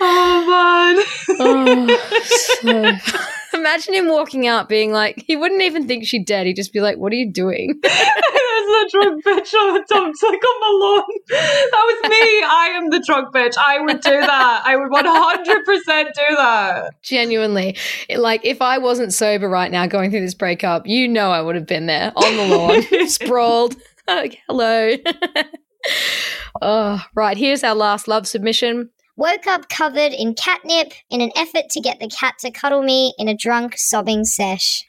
Oh, man. Oh, so. Imagine him walking out being like, he wouldn't even think she's dead. He'd just be like, what are you doing? There's a drunk bitch on the dump, like on my lawn. That was me. I am the drunk bitch. I would do that. I would one hundred percent do that. Genuinely. It, like, if I wasn't sober right now going through this breakup, you know I would have been there on the lawn, sprawled. Like, hello. Oh, right, here's our last love submission. Woke up covered in catnip in an effort to get the cat to cuddle me in a drunk sobbing sesh.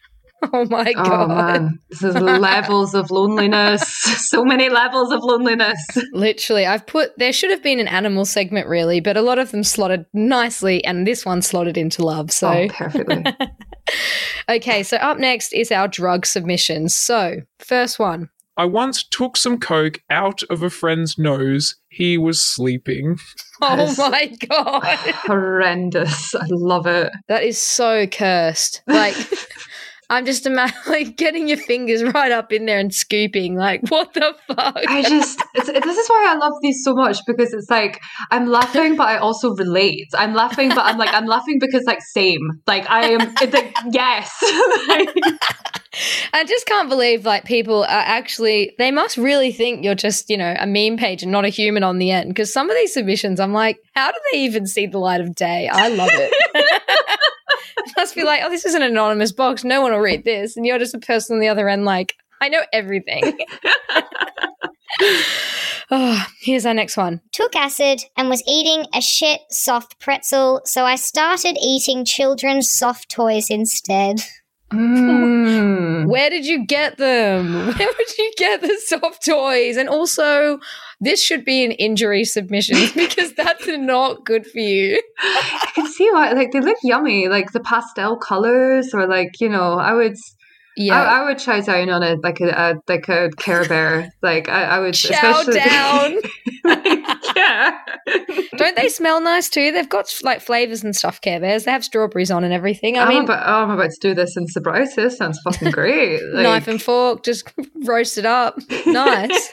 Oh my God. Oh man. This is levels of loneliness. So many levels of loneliness. Literally. I've put, there should have been an animal segment really, but a lot of them slotted nicely and this one slotted into love. So oh, perfectly. Okay, so up next is our drug submissions. So first one. I once took some coke out of a friend's nose. He was sleeping. Oh, my God. Horrendous. I love it. That is so cursed. Like, I'm just ima- like getting your fingers right up in there and scooping. Like, what the fuck? I just, it's, this is why I love these so much because it's like, I'm laughing, but I also relate. I'm laughing, but I'm like, I'm laughing because, like, same. Like, I am, it's like, yes. Like, I just can't believe, like, people are actually, they must really think you're just, you know, a meme page and not a human on the end because some of these submissions, I'm like, how do they even see the light of day? I love it. It must be like, oh, this is an anonymous box. No one will read this. And you're just a person on the other end like, I know everything. Oh, here's our next one. Took acid and was eating a shit soft pretzel, so I started eating children's soft toys instead. Mm. Where did you get them? Where would you get the soft toys? And also, this should be an injury submission because that's not good for you. I can see why. Like, they look yummy, like the pastel colors, or like, you know, I would, yeah, I, I would chow down on it like a, a like a Care Bear. Like I, I would chow down. Like, yeah. Don't they smell nice too? They've got like flavors and stuff, Care Bears. They have strawberries on and everything. I I'm mean, about, oh, I'm about to do this in sobriety. This sounds fucking great. Like, knife and fork, just roast it up. Nice.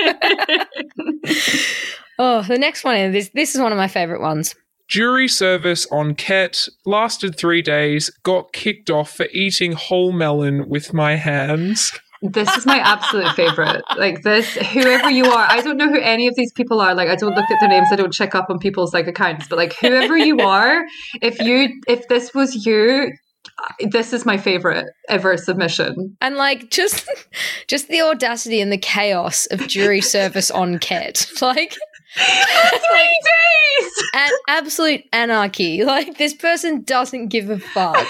Oh, the next one is this. This is one of my favorite ones. Jury service on Ket, lasted three days, got kicked off for eating whole melon with my hands. This is my absolute favorite. Like this, whoever you are, I don't know who any of these people are. Like I don't look at their names. I don't check up on people's like accounts, but like whoever you are, if you, if this was you, this is my favorite ever submission. And like just, just the audacity and the chaos of jury service on Ket. Like three days. An absolute anarchy. Like this person doesn't give a fuck.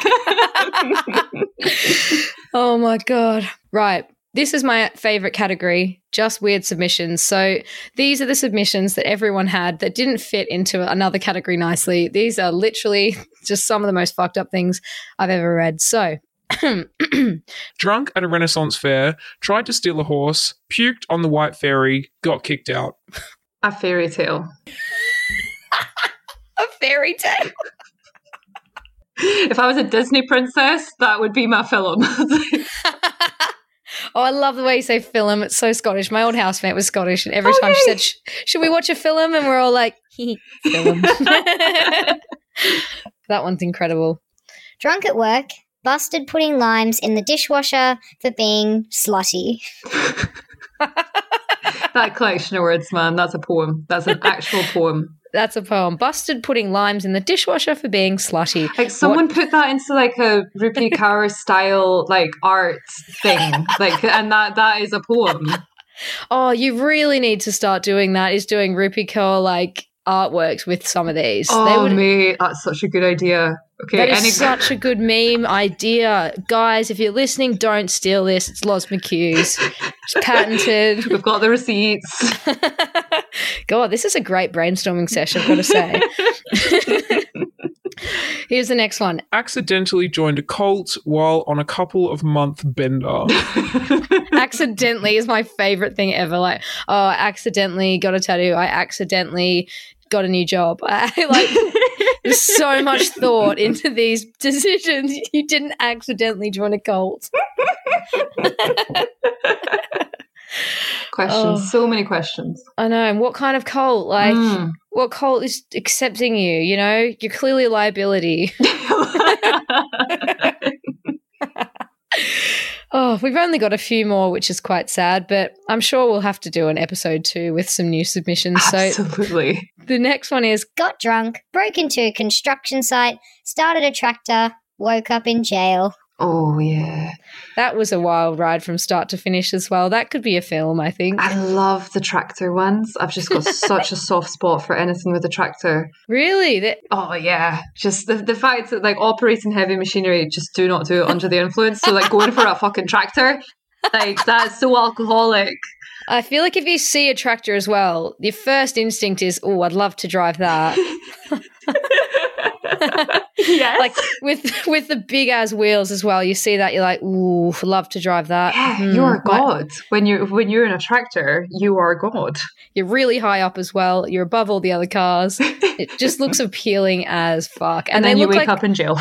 Oh my God. Right. This is my favorite category, just weird submissions. So these are the submissions that everyone had that didn't fit into another category nicely. These are literally just some of the most fucked up things I've ever read. So drunk at a Renaissance fair, tried to steal a horse, puked on the white fairy, got kicked out. A fairy tale. A fairy tale. If I was a Disney princess, that would be my film. Oh, I love the way you say film. It's so Scottish. My old housemate was Scottish, and every okay. time she said, Sh- should we watch a film? And we're all like, film. That one's incredible. Drunk at work, busted putting limes in the dishwasher for being slutty. That collection of words, man, that's a poem. That's an actual poem. That's a poem. Busted putting limes in the dishwasher for being slutty. Like someone what? put that into like a Rupi Kaur style like art thing. Like, and that that is a poem. Oh, you really need to start doing that. Is doing Rupi Kaur like artworks with some of these. Oh, they would, mate, that's such a good idea. Okay, that is any- such a good meme idea, guys. If you're listening, don't steal this. It's Loz McHugh's. It's patented. We've got the receipts. God, this is a great brainstorming session, I've got to say. Here's the next one. Accidentally joined a cult while on a couple of month bender. Accidentally is my favorite thing ever. Like, oh, I accidentally got a tattoo. I accidentally got a new job. I like there's so much thought into these decisions. You didn't accidentally join a cult. Questions. Oh. So many questions. I know. And what kind of cult? Like, mm. what cult is accepting you? You know, you're clearly a liability. Oh, we've only got a few more, which is quite sad, but I'm sure we'll have to do an episode two with some new submissions. Absolutely. So the next one is got drunk, broke into a construction site, started a tractor, woke up in jail. Oh, yeah. That was a wild ride from start to finish as well. That could be a film, I think. I love the tractor ones. I've just got such a soft spot for anything with a tractor. Really? That- oh, yeah. Just the, the fact that, like, operating heavy machinery, just do not do it under the influence. So, like, going for a fucking tractor, like, that's so alcoholic. I feel like if you see a tractor as well, your first instinct is, oh, I'd love to drive that. Yes. Like with with the big ass wheels as well. You see that, you're like, ooh, love to drive that. Yeah, mm, you're a god. But when you're when you're in a tractor, you are a god. You're really high up as well. You're above all the other cars. It just looks appealing as fuck. And, and then they you look wake like, up in jail.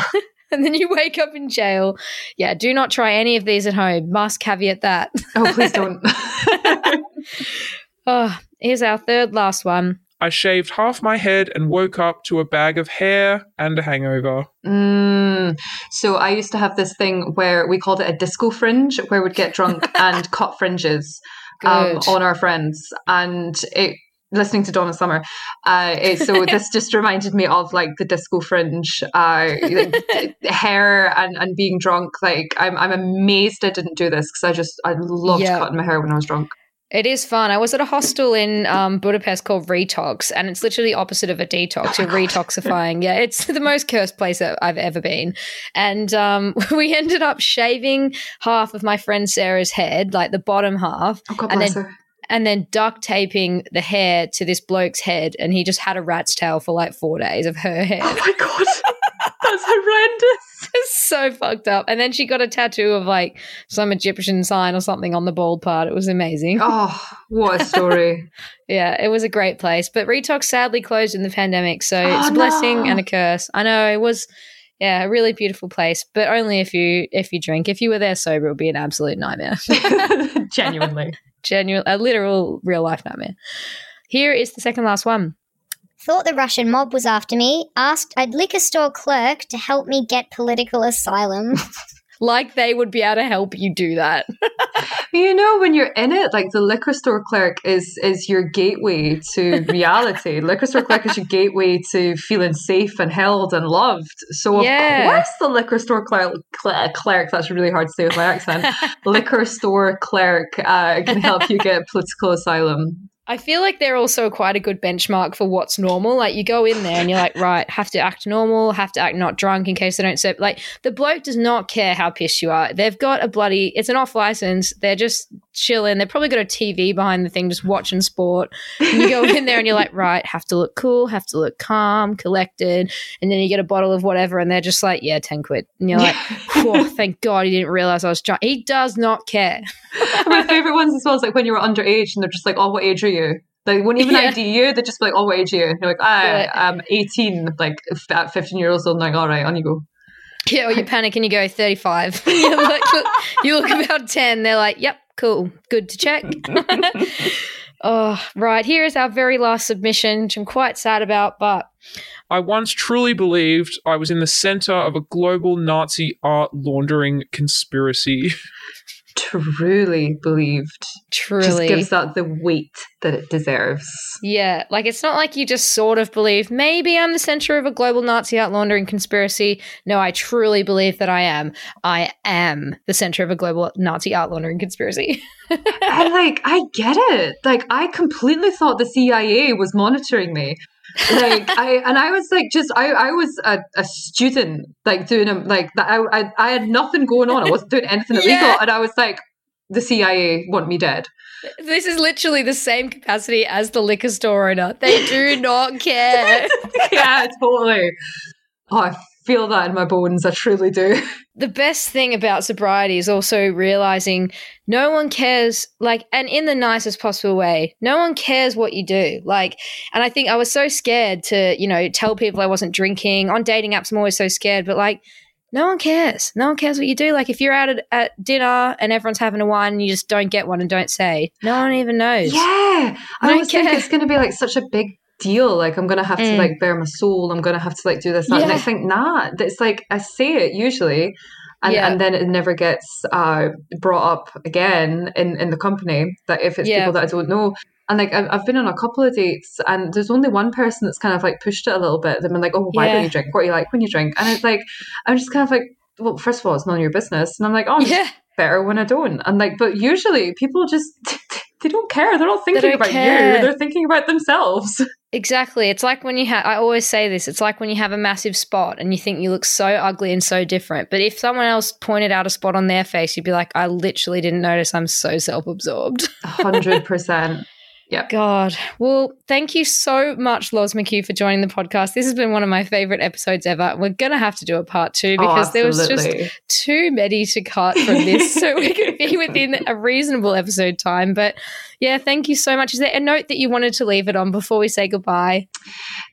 And then you wake up in jail. Yeah, do not try any of these at home. Must caveat that. Oh, please don't. Oh, here's our third last one. I shaved half my head and woke up to a bag of hair and a hangover. Mm. So I used to have this thing where we called it a disco fringe, where we'd get drunk and cut fringes um, on our friends. And it, listening to Donna Summer, uh, it, so this just reminded me of like the disco fringe, uh, hair and, and being drunk. Like I'm, I'm amazed I didn't do this because I just I loved yep. cutting my hair when I was drunk. It is fun. I was at a hostel in um, Budapest called Retox, and it's literally opposite of a detox. You're retoxifying. Yeah, it's the most cursed place that I've ever been. And um, we ended up shaving half of my friend Sarah's head, like the bottom half. Oh, God and bless then- her. And then duct taping the hair to this bloke's head, and he just had a rat's tail for like four days of her hair. Oh my God. That's horrendous. It's so fucked up. And then she got a tattoo of like some Egyptian sign or something on the bald part. It was amazing. Oh, what a story. Yeah, it was a great place. But Retox sadly closed in the pandemic. So oh, it's a blessing no. and a curse. I know it was, yeah, a really beautiful place, but only if you if you drink. If you were there sober, it would be an absolute nightmare. Genuinely. Genuine, a literal real life nightmare. Here is the second last one. Thought the Russian mob was after me. Asked a liquor store clerk to help me get political asylum. Like they would be able to help you do that. You know, when you're in it, like the liquor store clerk is is your gateway to reality. Liquor store clerk is your gateway to feeling safe and held and loved. So yeah. Of course the liquor store clerk, cl- clerk, that's really hard to say with my accent, liquor store clerk uh, can help you get political asylum. I feel like they're also quite a good benchmark for what's normal. Like you go in there and you're like, right, have to act normal, have to act not drunk in case they don't serve. Like the bloke does not care how pissed you are. They've got a bloody, it's an off license. They're just chilling. They've probably got a T V behind the thing, just watching sport. And you go in there and you're like, right, have to look cool, have to look calm, collected. And then you get a bottle of whatever and they're just like, yeah, ten quid. And you're like, oh, thank God he didn't realize I was drunk. He does not care. My favorite ones as well is like when you're underage and they're just like, oh, what age are you? They won't even yeah. I D you. They just be like, oh, what age are you? And you're like, I, I'm eighteen, like at fifteen years old. And I'm like, all right, on you go. Yeah, or you panic and you go thirty-five. You, look, you look about ten. They're like, yep, cool, good to check. Oh, right. Here is our very last submission, which I'm quite sad about, but. I once truly believed I was in the center of a global Nazi art laundering conspiracy. Truly believed. Truly. Just gives that the weight that it deserves. Yeah. Like, it's not like you just sort of believe, maybe I'm the center of a global Nazi art laundering conspiracy. No, I truly believe that I am. I am the center of a global Nazi art laundering conspiracy. And, like, I get it. Like, I completely thought the C I A was monitoring me. Like I and I was like just I, I was a, a student like doing a, like that I, I I had nothing going on. I wasn't doing anything illegal, yeah. And I was like, the C I A want me dead. This is literally the same capacity as the liquor store owner. They do not care. Yeah, totally. Oh, I feel that in my bones. I truly do. The best thing about sobriety is also realizing no one cares, like, and in the nicest possible way, no one cares what you do. Like, and I think I was so scared to, you know, tell people I wasn't drinking. On dating apps, I'm always so scared, but like, no one cares. No one cares what you do. Like, if you're out at, at dinner and everyone's having a wine and you just don't get one and don't say, no one even knows. Yeah. I was thinking it's going to be like such a big deal, like I'm gonna have mm. to like bare my soul, I'm gonna have to like do this, that. Yeah. And I think nah, it's like I say it usually and, yeah. and then it never gets uh brought up again in in the company, that if it's yeah. people that I don't know. And like I've, I've been on a couple of dates and there's only one person that's kind of like pushed it a little bit. They've been like, oh, why yeah. don't you drink, what do you like when you drink? And it's like, I'm just kind of like, well, first of all, it's none of your business, and I'm like, oh, I'm yeah. just better when I don't. And like, but usually people just they don't care. They're not thinking about care. You. They're thinking about themselves. Exactly. It's like when you have, I always say this, it's like when you have a massive spot and you think you look so ugly and so different. But if someone else pointed out a spot on their face, you'd be like, I literally didn't notice. I'm so self-absorbed. one hundred percent. Yeah. God. Well, thank you so much, Loz McHugh, for joining the podcast. This has been one of my favorite episodes ever. We're going to have to do a part two because oh, there was just too many to cut from this. So we could be within a reasonable episode time. But yeah, thank you so much. Is there a note that you wanted to leave it on before we say goodbye?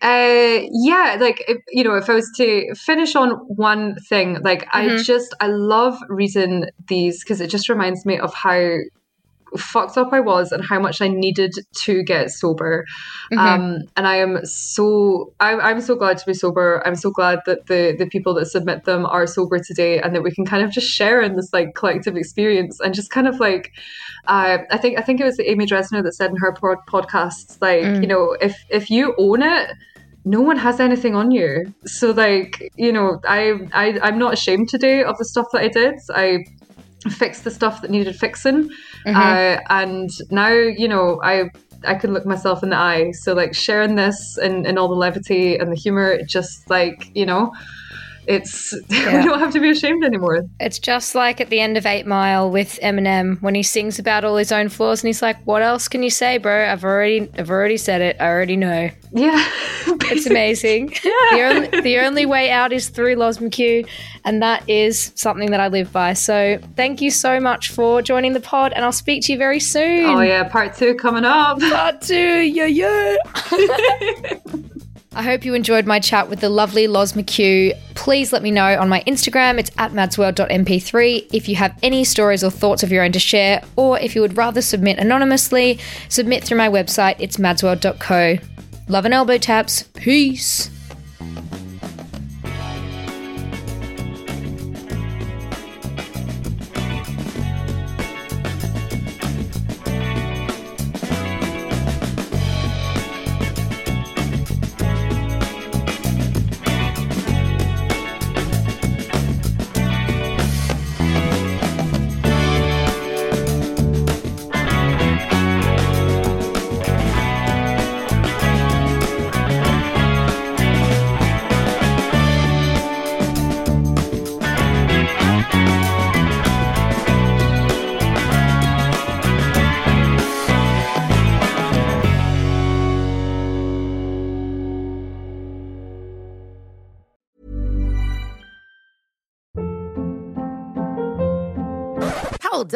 Uh, yeah. Like, if, you know, if I was to finish on one thing, like mm-hmm. I just, I love reading these because it just reminds me of how fucked up I was and how much I needed to get sober. Mm-hmm. Um, and I am so, I'm, I'm so glad to be sober. I'm so glad that the the people that submit them are sober today and that we can kind of just share in this like collective experience and just kind of like, uh, I think I think it was Amy Dresner that said in her pod- podcast, like, mm. you know, if if you own it, no one has anything on you. So like, you know, I, I I'm not ashamed today of the stuff that I did. I fixed the stuff that needed fixing. Mm-hmm. Uh, and now, you know, I I can look myself in the eye. So like sharing this and, and all the levity and the humor, it just like, you know, it's yeah. we don't have to be ashamed anymore. It's just like at the end of Eight Mile with Eminem when he sings about all his own flaws and he's like, what else can you say, bro? I've already I've already said it. I already know. Yeah. It's amazing. Yeah. The only, the only way out is through Loz McHugh, and that is something that I live by. So thank you so much for joining the pod, and I'll speak to you very soon. Oh yeah, part two coming up. Part two, yeah, yeah. I hope you enjoyed my chat with the lovely Loz McHugh. Please let me know on my Instagram. It's at madsworld dot m p three. If you have any stories or thoughts of your own to share, or if you would rather submit anonymously, submit through my website. It's madsworld dot co. Love and elbow taps. Peace. Hold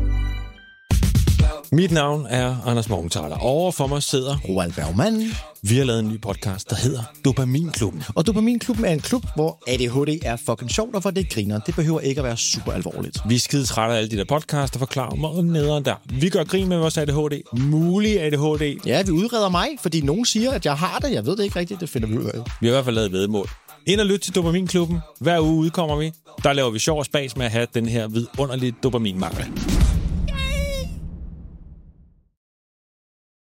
Mit navn er Anders Morgenthaler. Over for mig sidder Roald Bergman. Vi har lavet en ny podcast, der hedder Dopaminklubben. Og Dopaminklubben er en klub, hvor A D H D er fucking sjovt, og hvor det griner. Det behøver ikke at være super alvorligt. Vi er skide trætte af alle de der podcasts, der forklarer mig nederen der. Vi gør grin med vores A D H D. Mulig A D H D. Ja, vi udreder mig, fordi nogen siger, at jeg har det. Jeg ved det ikke rigtigt, det finder vi ud af. Vi har i hvert fald lavet vedmål. Ind og lyt til Dopaminklubben. Hver uge udkommer vi. Der laver vi sjov og spas med at have den her vidunderlige dopaminmangel.